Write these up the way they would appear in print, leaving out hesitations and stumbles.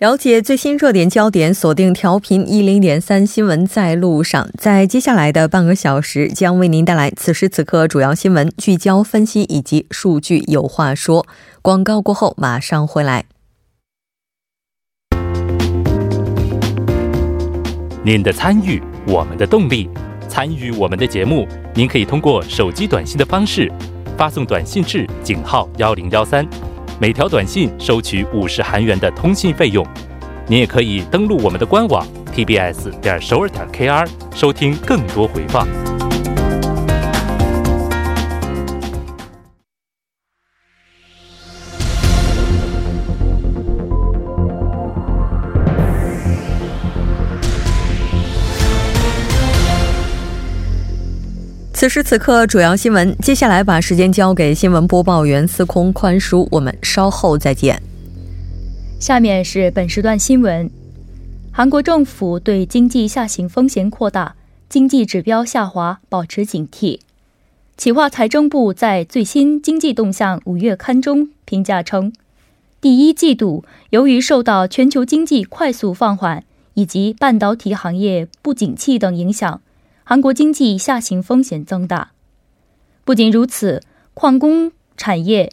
了解最新热点焦点，锁定调频 10.3 新闻在路上。在接下来的半个小时，将为您带来此时此刻主要新闻，聚焦分析以及数据有话说。广告过后马上回来。您的参与，我们的动力。参与我们的节目，您可以通过手机短信的方式发送短信至井号1013，每条短信收取50韩元的通信费用。您也可以登录我们的官网 tbs.show.kr 收听更多回放。此时此刻主要新闻，接下来把时间交给新闻播报员司空宽叔，我们稍后再见。下面是本时段新闻。韩国政府对经济下行风险扩大，经济指标下滑保持警惕。企划财政部在最新经济动向5月刊中评价称，第一季度由于受到全球经济快速放缓以及半导体行业不景气等影响，韩国经济下行风险增大。不仅如此，矿工产业、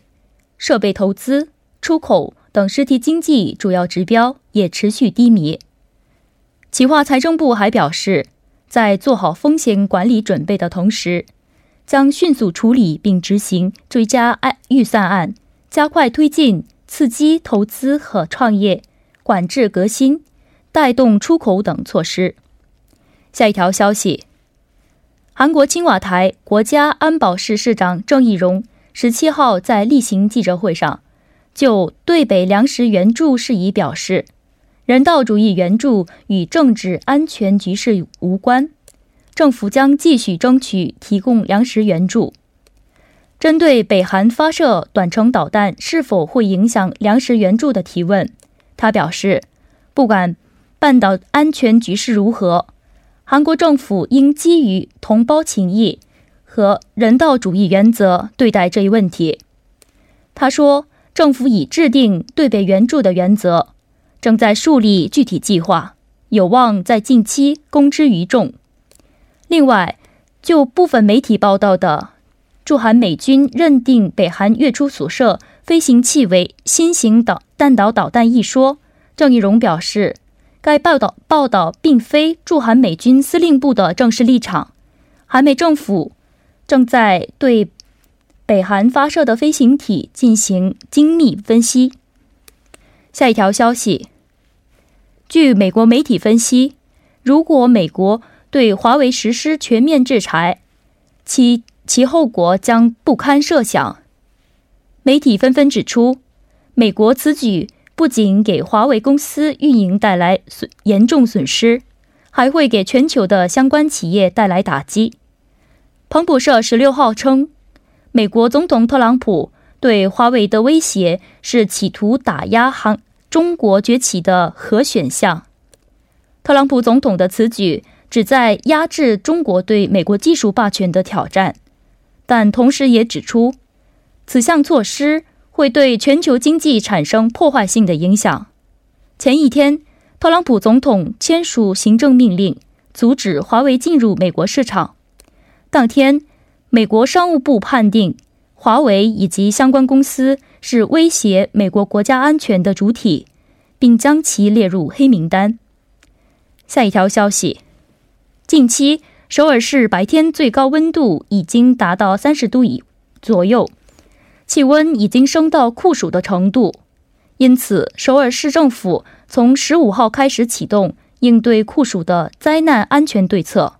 设备投资、出口等实体经济主要指标也持续低迷。企划财政部还表示，在做好风险管理准备的同时，将迅速处理并执行追加预算案，加快推进刺激投资和创业、管制革新、带动出口等措施。下一条消息。韩国青瓦台国家安保室室长郑义荣17号在例行记者会上就对北粮食援助事宜表示，人道主义援助与政治安全局势无关，政府将继续争取提供粮食援助。针对北韩发射短程导弹是否会影响粮食援助的提问，他表示，不管半岛安全局势如何，韩国政府应基于同胞情谊和人道主义原则对待这一问题。他说，政府已制定对北援助的原则，正在树立具体计划，有望在近期公之于众。另外，就部分媒体报道的驻韩美军认定北韩月初所射飞行器为新型弹道导弹一说，郑义荣表示，该报道并非驻韩美军司令部的正式立场，韩美政府正在对北韩发射的飞行体进行精密分析。下一条消息。据美国媒体分析，如果美国对华为实施全面制裁，其后果将不堪设想。媒体纷纷指出，美国此举不仅给华为公司运营带来严重损失，还会给全球的相关企业带来打击。彭博社16号称，美国总统特朗普对华为的威胁是企图打压中国崛起的核选项。特朗普总统的此举旨在压制中国对美国技术霸权的挑战，但同时也指出，此项措施会对全球经济产生破坏性的影响。前一天，特朗普总统签署行政命令，阻止华为进入美国市场。当天，美国商务部判定，华为以及相关公司是威胁美国国家安全的主体，并将其列入黑名单。下一条消息。近期，首尔市白天最高温度已经达到30度左右，气温已经升到酷暑的程度，因此首尔市政府从15号开始启动应对酷暑的灾难安全对策。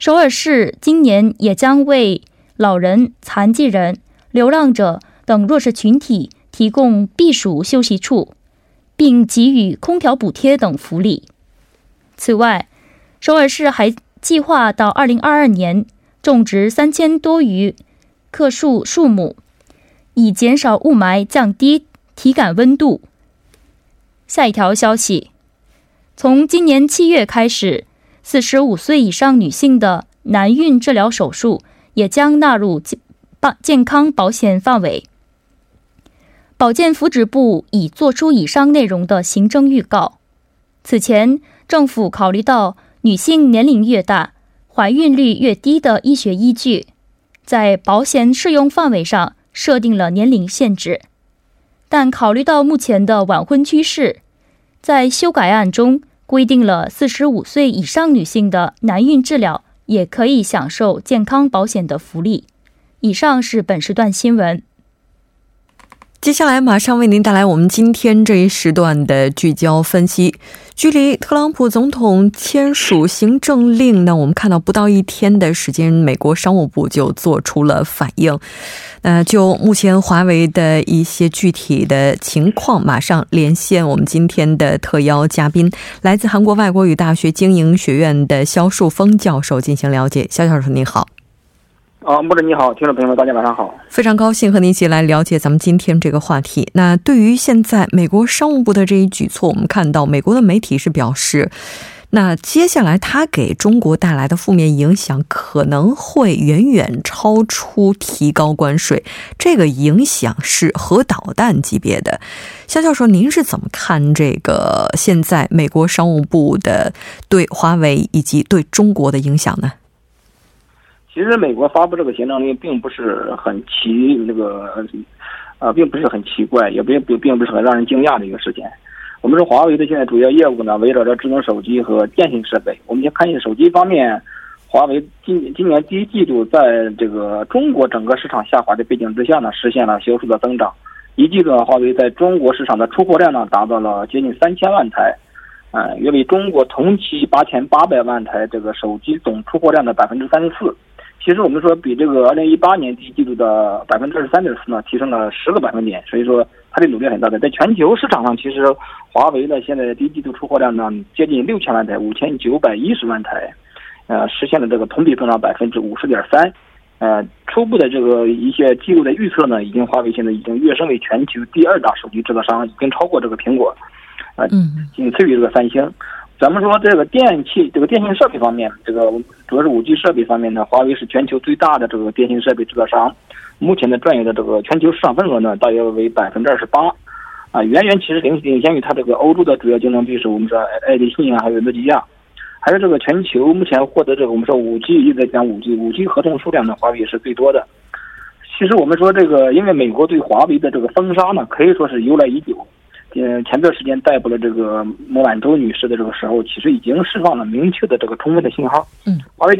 首尔市今年也将为老人、残疾人、流浪者等弱势群体提供避暑休息处，并给予空调补贴等福利。此外，首尔市还计划到2022年种植3000多余棵树木，以减少雾霾，降低体感温度。 下一条消息， 从今年7月开始， 45岁 以上女性的难孕治疗手术 也将纳入健康保险范围。 保健福祉部 已作出以上内容的行政预告。 此前， 政府考虑到女性年龄越大， 怀孕率越低的医学依据， 在保险适用范围上 设定了年龄限制。 但考虑到目前的晚婚趋势， 在修改案中 规定了45岁 以上女性的难孕治疗 也可以享受健康保险的福利。 以上是本时段新闻。 接下来马上为您带来我们今天这一时段的聚焦分析。 距离特朗普总统签署行政令， 那我们看到不到一天的时间， 美国商务部就做出了反应。 就目前华为的一些具体的情况， 马上连线我们今天的特邀嘉宾， 来自韩国外国语大学经营学院的肖树峰教授进行了解。 肖教授您好。 穆总你好，听众朋友们大家晚上好。 非常高兴和您一起来了解咱们今天这个话题。 那对于现在美国商务部的这一举措， 我们看到美国的媒体是表示， 那接下来它给中国带来的负面影响可能会远远超出提高关税， 这个影响是核导弹级别的。 肖教授您是怎么看现在美国商务部对华为以及对中国的影响呢？ 其实美国发布这个行政令， 并不是很奇怪，也并不是很让人惊讶的一个事情。 我们说华为的现在主要业务呢， 围绕着智能手机 和电信设备。 我们先看一下手机方面， 华为今年第一季度 在这个中国整个市场下滑的背景之下呢， 实现了显著的增长。 一季度， 华为在中国市场的出货量呢， 达到了接近3000万台， 约为中国同期8800万台 这个手机总出货量的34%。 其实我们说比这个 2018年第一季度的 23.4% 呢， 提升了10个百分点， 所以说它的努力很大的。 在全球市场上， 其实华为的现在第一季度出货量呢， 接近6000万台， 5910万台， 实现了这个同比增长 50.3%。 初步的这个一些机构的预测呢， 华为现在已经跃升为全球第2大手机制造商， 已经超过这个苹果， 仅次于这个三星。 咱们说这个电信设备方面， 主要是5G设备方面呢， 华为是全球最大的电信设备制造商， 目前的占有的全球市场份额呢， 大约为28%， 远远其实领先于它欧洲的主要竞争对手， 我们说爱立信还有诺基亚。 还是全球目前获得 我们说5G， 一直在讲5G合同数量呢， 华为也是最多的。 其实我们说因为美国对华为的封杀呢， 可以说是由来已久。 前段时间逮捕了这个孟晚舟女士的时候， 其实已经释放了明确的充分的信号。华为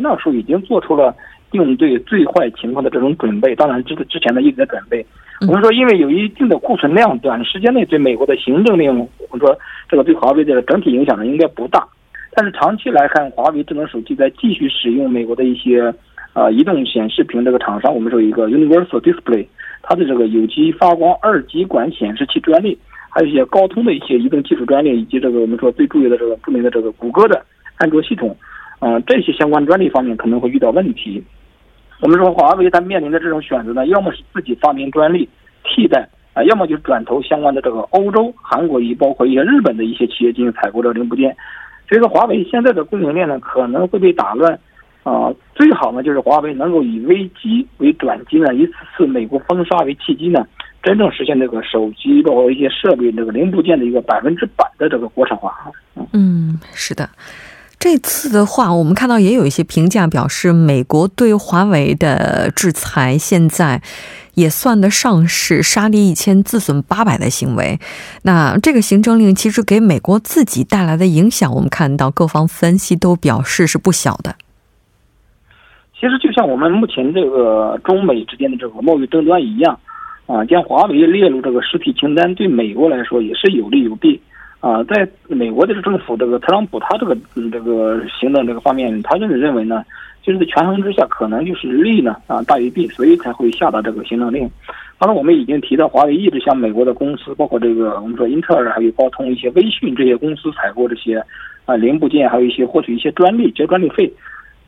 那时候已经做出了应对最坏情况的准备，当然之前的一直在准备。我们说因为有一定的库存量， 短时间内 对美国的行政令，我们说对华为的整体影响呢， 应该不大。 但是长期来看， 华为智能手机在继续使用美国的一些 移动显示屏厂商， 我们说有一个 Universal Display， 它的有机发光二极管显示器专利， 还有一些高通的移动技术专利， 以及我们说最著名的谷歌的安卓系统，这些相关专利方面可能会遇到问题。我们说华为它面临的这种选择呢， 要么是自己发明专利 替代， 要么就是转投相关的欧洲、 韩国， 包括一些日本的一些企业进行采购这零部件。 所以说华为现在的供应链呢， 可能会被打乱。 最好就是华为能够以危机为转机呢， 以此次美国封杀为契机呢， 真正实现手机， 包括一些设备零部件的100%的国产化。 是的。 这次的话我们看到也有一些评价表示， 美国对华为的制裁 现在也算得上是 杀敌1000自损800的行为。 那这个行政令其实给美国自己带来的影响， 我们看到各方分析都表示是不小的。 其实就像我们目前中美之间的贸易争端一样， 将华为列入实体清单， 对美国来说也是有利有弊。 在美国的政府， 特朗普他行政方面， 他认为呢， 在权衡之下， 可能利呢大于弊， 所以才会下达行政令。 当然我们已经提到， 华为一直向美国的公司， 包括英特尔， 还有高通， 一些微讯这些公司， 采购这些零部件， 还有获取一些专利，交专利费。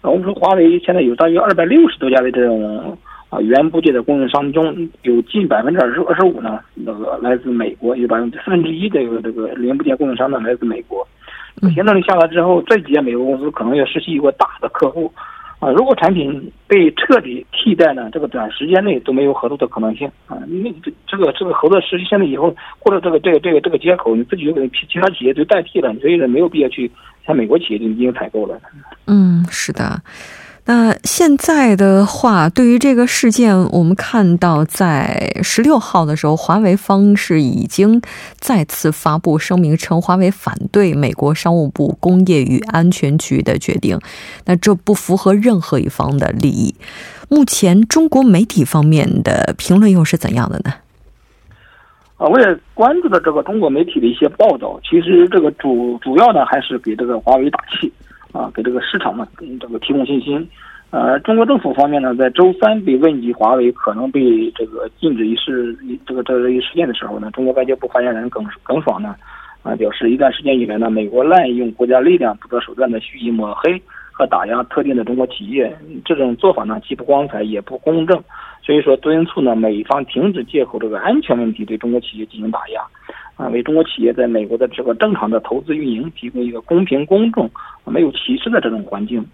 我们说华为现在有大约260多家的这种啊，原部队的供应商中有近25%呢，那个来自美国，有1/3这个零部件供应商呢来自美国。行政令下来之后，这几家美国公司可能要失去一个大的客户，啊，如果产品被彻底替代呢，这个短时间内都没有合作的可能性啊。因为这个合作实现了以后，过了这个接口，你自己就给其他企业就代替了，所以没有必要去向美国企业进行采购了。嗯，是的。那现在的话，对于这个事件，我们看到在16号的时候，华为方是已经再次发布声明称，华为反对美国商务部工业与安全局的决定，那这不符合任何一方的利益。目前中国媒体方面的评论又是怎样的呢？我也关注了这个中国媒体的一些报道，其实这个主要呢还是给这个华为打气。啊，给这个市场呢，这个提供信心。中国政府方面呢，在周3被问及华为可能被这个禁止一事，这一事件的时候呢，中国外交部发言人耿爽呢，啊，表示一段时间以来呢，美国滥用国家力量、不择手段的蓄意抹黑和打压特定的中国企业，这种做法呢，既不光彩也不公正。所以说，敦促呢美方停止借口这个安全问题对中国企业进行打压，啊，为中国企业在美国的这个正常的投资运营提供一个公平公正、没有歧视的这种环境。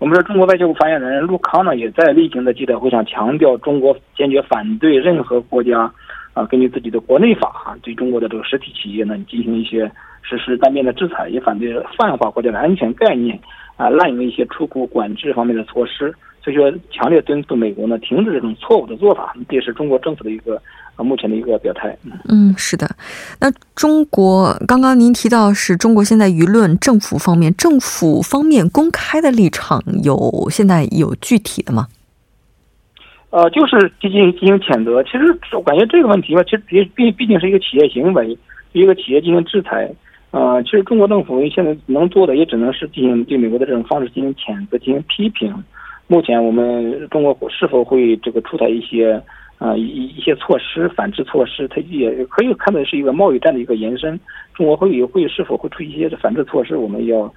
我们说，中国外交部发言人陆康呢也在例行的记者会上强调，中国坚决反对任何国家啊根据自己的国内法对中国的这个实体企业呢进行一些实施单边的制裁，也反对泛化国家的安全概念啊，滥用一些出口管制方面的措施。所以说，强烈敦促美国呢停止这种错误的做法，这也是中国政府的一个目前的一个表态。嗯，是的。那中国刚刚您提到是中国现在舆论政府方面公开的立场有现在有具体的吗？就是进行谴责。其实我感觉这个问题吧，其实毕竟是一个企业行为，一个企业进行制裁。其实中国政府现在能做的也只能是进行对美国的这种方式进行谴责、进行批评。目前我们中国是否会这个出台一些一些措施、反制措施，它也可以看作是一个贸易战的一个延伸。中国会是否会出一些反制措施，我们要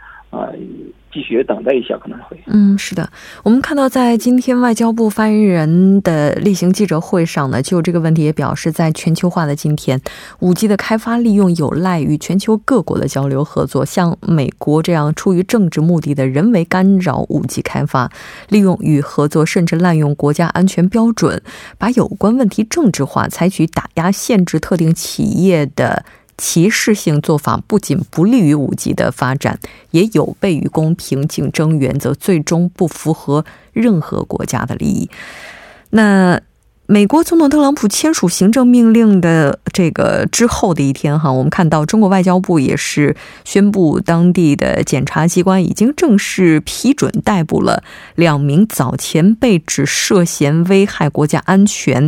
继续等待一下，可能会。嗯，是的。我们看到在今天外交部发言人的例行记者会上呢，就这个问题也表示，在全球化的今天 5G 的开发利用有赖于全球各国的交流合作，像美国这样出于政治目的的人为干扰 5G 开发利用与合作，甚至滥用国家安全标准，把有关问题政治化，采取打压限制特定企业的歧视性做法，不仅不利于 5G 的发展，也有悖于公平竞争原则，最终不符合任何国家的利益。那美国总统特朗普签署行政命令的这个之后的一天我们看到中国外交部也是宣布，当地的检察机关已经正式批准逮捕了2名早前被指涉嫌危害国家安全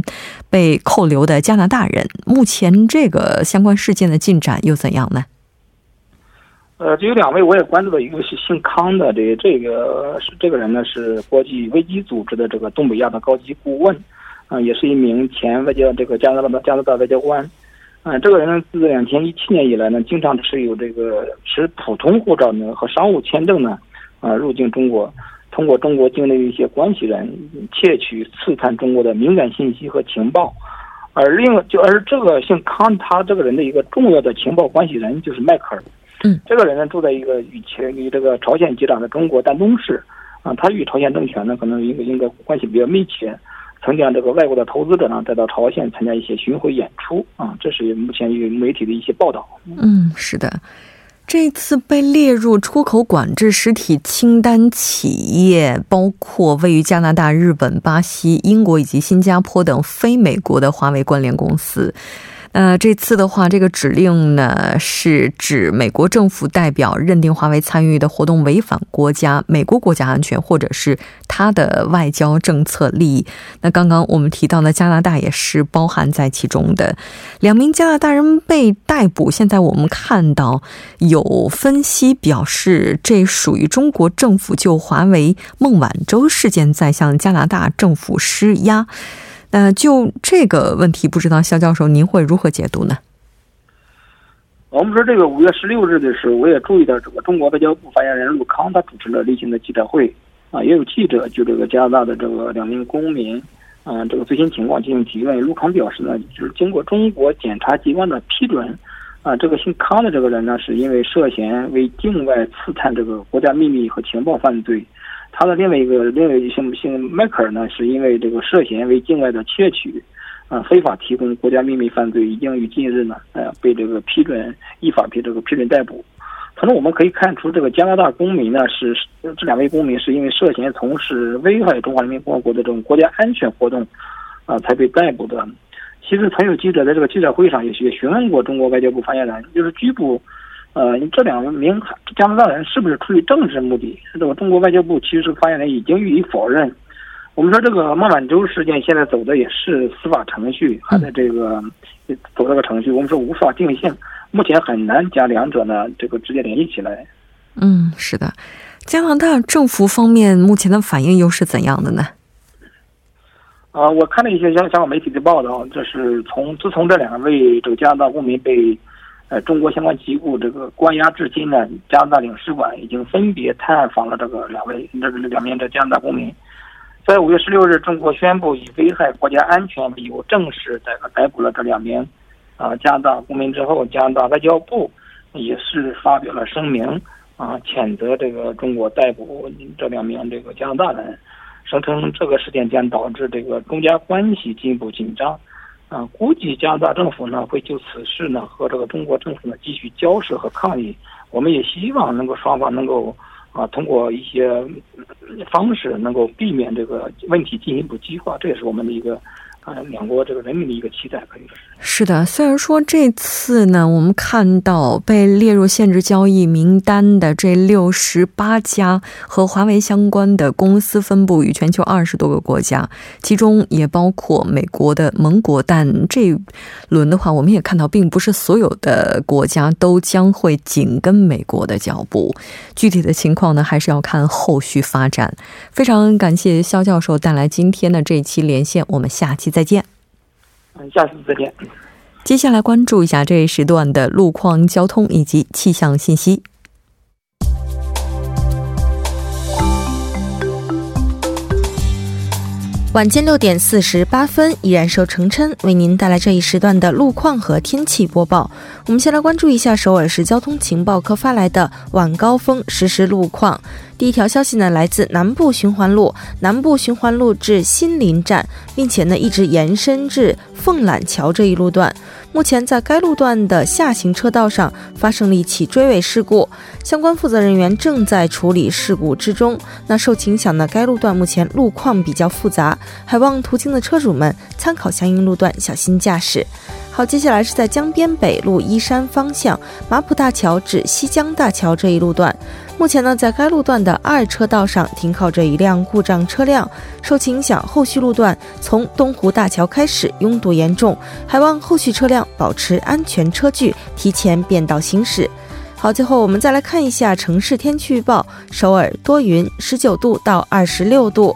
被扣留的加拿大人。目前这个相关事件的进展又怎样呢？这有2位我也关注的，一个是姓康的，这个人呢是国际危机组织的这个东北亚的高级顾问。也是一名前外交加拿大外交官，这个人呢，自2017年以来呢，经常持有这个普通护照呢和商务签证呢，入境中国，通过中国境内一些关系人窃取刺探中国的敏感信息和情报，而这个姓康他这个人的一个重要的情报关系人就是迈克尔，这个人呢住在一个与这个朝鲜接壤的中国丹东市，他与朝鲜政权呢可能应该关系比较密切。曾经这个外国的投资者呢，再到朝鲜参加一些巡回演出这是目前有媒体的一些报道。嗯，是的。这次被列入出口管制实体清单企业，包括位于加拿大、日本、巴西、英国以及新加坡等非美国的华为关联公司。这次的话，这个指令呢是指美国政府代表认定华为参与的活动违反美国国家安全或者是它的外交政策利益。那刚刚我们提到的加拿大也是包含在其中的。2名加拿大人被逮捕，现在我们看到有分析表示，这属于中国政府就华为孟晚舟事件在向加拿大政府施压。那就这个问题，不知道肖教授您会如何解读呢？我们说这个5月16日的时候，我也注意到这个中国外交部发言人陆康他主持了例行的记者会，也有记者就这个加拿大的这个2名公民这个最新情况进行提问。陆康表示呢，就是经过中国检察机关的批准，这个姓康的这个人呢，是因为涉嫌为境外刺探这个国家秘密和情报犯罪。他的另外一个姓迈克尔呢，是因为这个涉嫌为境外的窃取，非法提供国家秘密犯罪，已经于近日呢，被这个批准依法被这个批准逮捕。从中我们可以看出，这个加拿大公民呢，是这两位公民是因为涉嫌从事危害中华人民共和国的这种国家安全活动，才被逮捕的。其实曾有记者在这个记者会上也询问过中国外交部发言人，就是拘捕，这两名加拿大人是不是出于政治目的？这个中国外交部其实发言人已经予以否认。我们说这个孟晚舟事件现在走的也是司法程序，还在这个走这个程序，我们说无法定性。目前很难将两者呢这个直接联系起来。嗯，是的。加拿大政府方面目前的反应又是怎样的呢？我看了一些香港媒体的报道，就是自从这两位这个加拿大公民被中国相关机构这个关押至今呢，加拿大领事馆已经分别探访了这两名的加拿大公民。在5月16日，中国宣布以危害国家安全理由正式逮捕了这两名加拿大公民之后，加拿大外交部也是发表了声明，谴责这个中国逮捕这两名这个加拿大人，声称这个事件将导致这个中加关系进一步紧张，估计加拿大政府呢会就此事呢和这个中国政府呢继续交涉和抗议。我们也希望能够双方能够通过一些方式能够避免这个问题进一步激化，这也是我们的一个。两国这个人民的一个期待，可以说是的。虽然说这次呢，我们看到被列入限制交易名单的这68家和华为相关的公司分布于全球20多个国家，其中也包括美国的盟国，但这一轮的话，我们也看到，并不是所有的国家都将会紧跟美国的脚步。具体的情况呢，还是要看后续发展。非常感谢肖教授带来今天的这一期连线，我们下期再见。下次再见。接下来关注一下这一时段的路况、交通以及气象信息。晚间6点48分，依然受程琛为您带来这一时段的路况和天气播报。我们先来关注一下首尔市交通情报科发来的晚高峰实时路况。第一条消息呢，来自南部循环路至新林站，并且呢一直延伸至凤览桥这一路段。目前在该路段的下行车道上发生了一起追尾事故，相关负责人员正在处理事故之中。那受其影响呢，该路段目前路况比较复杂，还望途经的车主们参考相应路段，小心驾驶。好，接下来是在江边北路依山方向马浦大桥至西江大桥这一路段，目前呢在该路段的2车道上停靠着一辆故障车辆，受其影响，后续路段从东湖大桥开始拥堵严重，还望后续车辆保持安全车距，提前变道行驶。好，最后我们再来看一下城市天气预报，首尔多云，19度到26度。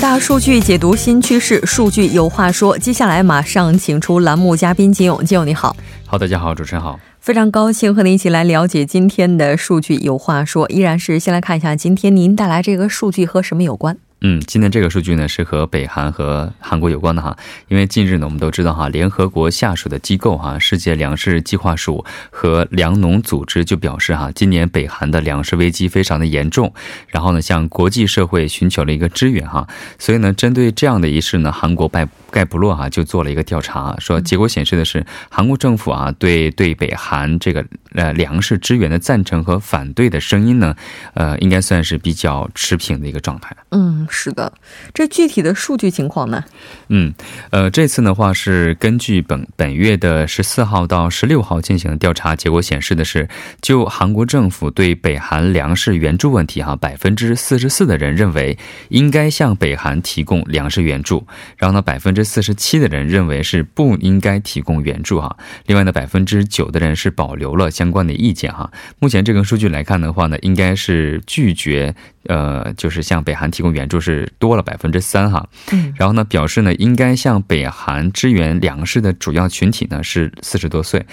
大数据解读新趋势，数据有话说。接下来马上请出栏目嘉宾金勇。金勇你好。好，大家好，主持人好，非常高兴和您一起来了解今天的数据有话说。依然是先来看一下今天您带来这个数据和什么有关。今天这个数据呢是和北韩和韩国有关的哈，因为近日呢我们都知道哈，联合国下属的机构哈世界粮食计划署和粮农组织就表示哈，今年北韩的粮食危机非常的严重，然后呢向国际社会寻求了一个支援哈，所以呢针对这样的一事呢，韩国盖普洛就做了一个调查，说结果显示的是韩国政府对北韩这个粮食支援的赞成和反对的声音呢应该算是比较持平的一个状态。是的，这具体的数据情况呢，这次呢话是根据本月的14号到16号进行调查，结果显示的是就韩国政府对北韩粮食援助问题啊，44%的人认为应该向北韩提供粮食援助，然后呢47%的人认为是不应该提供援助哈，另外呢9%的人是保留了相关的意见哈，目前这个数据来看的话呢，应该是拒绝 就是向北韩提供援助是多了3%哈， 然后呢表示呢应该向北韩支援粮食的主要群体呢是40多岁，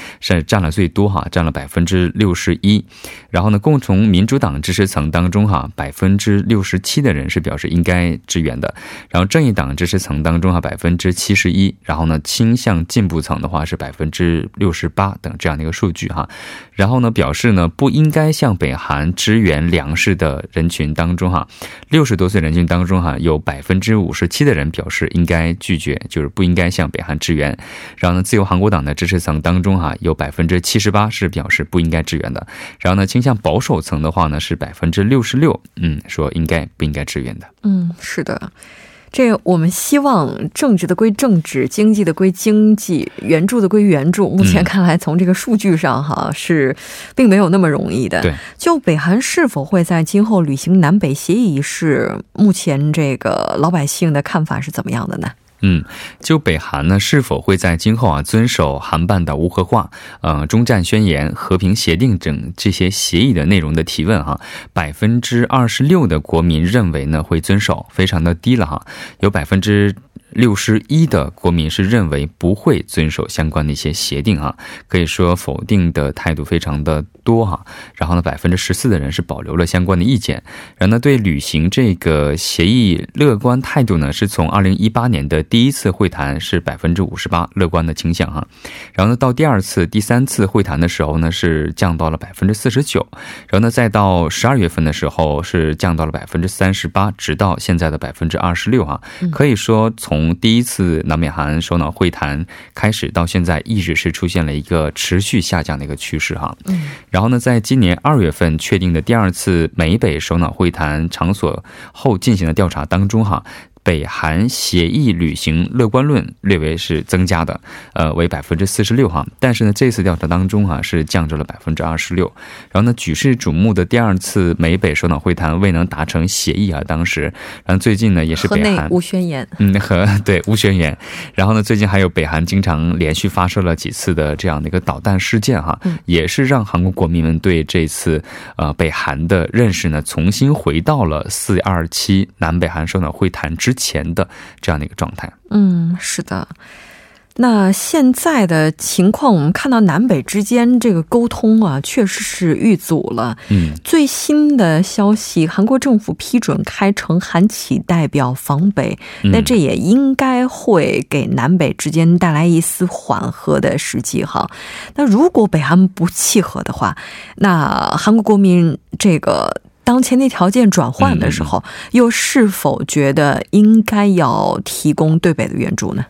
占了最多哈，占了61%。 然后呢共同民主党支持层当中哈 67%的人是表示应该支援的， 然后正义党支持层当中哈 71%， 然后呢倾向进步层的话是68% 等这样的一个数据哈。 然后呢表示呢不应该向北韩支援粮食的人群 当中哈，60多岁人群当中哈有 57%的人表示应该拒绝， 就是不应该向北韩支援。 然后呢自由韩国党的支持层当中哈有 78% 是表示不应该支援的， 然后呢倾向保守层的话呢是 66%， 说应该不应该支援的。 是的， 这我们希望政治的归政治，经济的归经济，援助的归援助，目前看来从这个数据上哈是并没有那么容易的。就北韩是否会在今后履行南北协议一是目前这个老百姓的看法是怎么样的呢？ 就北韩呢是否会在今后啊遵守韩半岛无核化、 中战宣言、 和平协定 等这些协议的内容的提问哈， 26%的国民认为呢会遵守， 非常的低了哈， 有 61%的国民是认为不会遵守相关的一些协定哈， 可以说否定的态度非常的多哈。 然后呢 14%的人是保留了相关的意见。 然后呢对履行这个协议乐观态度呢是从 2018年 的第一次会谈是 58% 乐观的倾向哈， 然后呢到第二次第三次会谈的时候呢是降到了 49%， 然后呢再到 12月份的时候是降到了 38%， 直到现在的 26% 哈。 可以说从 第一次南北韩首脑会谈开始到现在一直是出现了一个持续下降的一个趋势哈。 然后呢在今年2月份确定的 第二次美北首脑会谈场所后进行的调查当中哈， 北韩协议履行乐观论略为是增加的， 为 46% 哈， 但是呢这次调查当中哈是降至了 26%。 然后呢举世瞩目的第二次美北首脑会谈未能达成协议啊， 当时然后最近呢也是北韩河内无宣言， 对无宣言。 然后呢最近还有北韩经常连续发射了几次的这样的一个导弹事件哈， 也是让韩国国民们对这次北韩的认识呢重新回到了427 南北韩首脑会谈之前 前的这样的一个状态。 是的， 那现在的情况我们看到南北之间这个沟通啊确实是遇阻了。 最新的消息， 韩国政府批准开城韩企代表访北， 那这也应该会给南北之间带来一丝缓和的时机哈。 那如果北韩不契合的话， 那韩国国民这个 当前提条件转换的时候， 又是否觉得应该要提供对北的援助呢？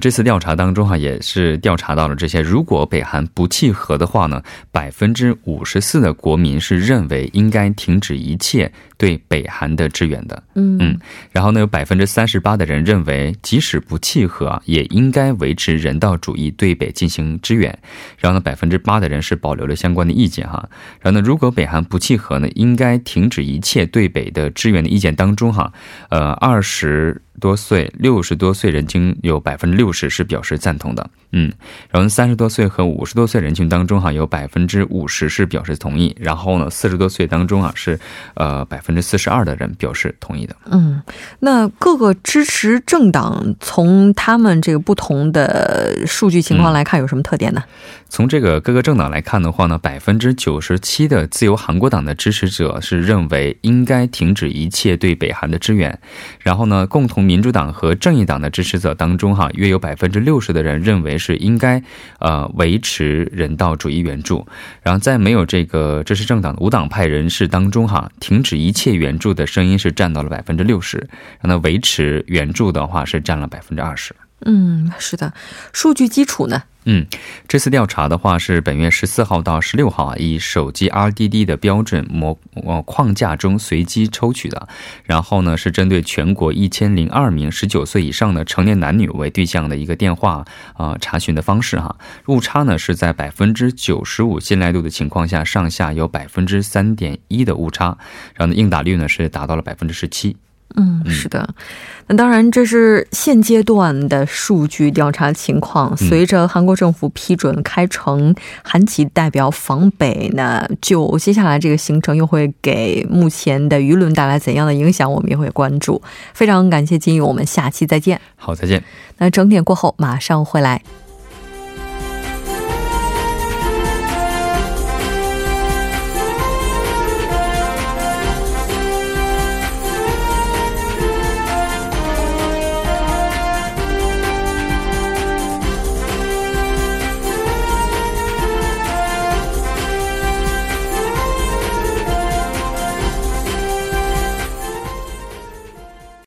这次调查当中也是调查到了这些， 如果北韩不契合的话呢， 54%的国民是认为应该停止一切对北韩的支援的。 然后呢有 38%的人认为即使不契合也应该维持人道主义对北进行支援，然后呢 8%的人是保留了相关的意见哈。然后呢如果北韩不契合呢， 应该停止一切对北的支援的意见当中哈， 20多岁、 60多岁人群有 60% 是表示赞同的。 然后 30多岁和50多岁人群当中哈有 50% 是表示同意， 然后呢 40多岁当中啊 是 42%的人表示同意的。那各个支持政党从他们这个不同的数据情况来看有什么特点呢？ 从这个各个政党来看的话呢， 97%的自由韩国党的支持者是认为应该停止一切对北韩的支援， 然后呢共同民主党和正义党的支持者当中哈， 约有 60%的人认为是应该 维持人道主义援助， 然后在没有这个支持政党的无党派人士当中哈， 停止一切援助的声音是占到了 60%， 然后维持援助的话是占了 20%。嗯，是的，数据基础呢？ 这次调查的话是本月14号到16号 以手机 RDD 的标准框架中随机抽取的， 然后呢是针对全国 1002名 19岁以上的 成年男女为对象的一个电话 查询的方式。 误差呢是在 95% 信赖度的情况下， 上下有 3.1% 的误差， 然后呢应答率呢是达到了 17%。 嗯，是的，那当然这是现阶段的数据调查情况，随着韩国政府批准开城韩籍代表访北，那就接下来这个行程又会给目前的舆论带来怎样的影响，我们也会关注。非常感谢金宇，我们下期再见。好，再见。那整点过后马上回来。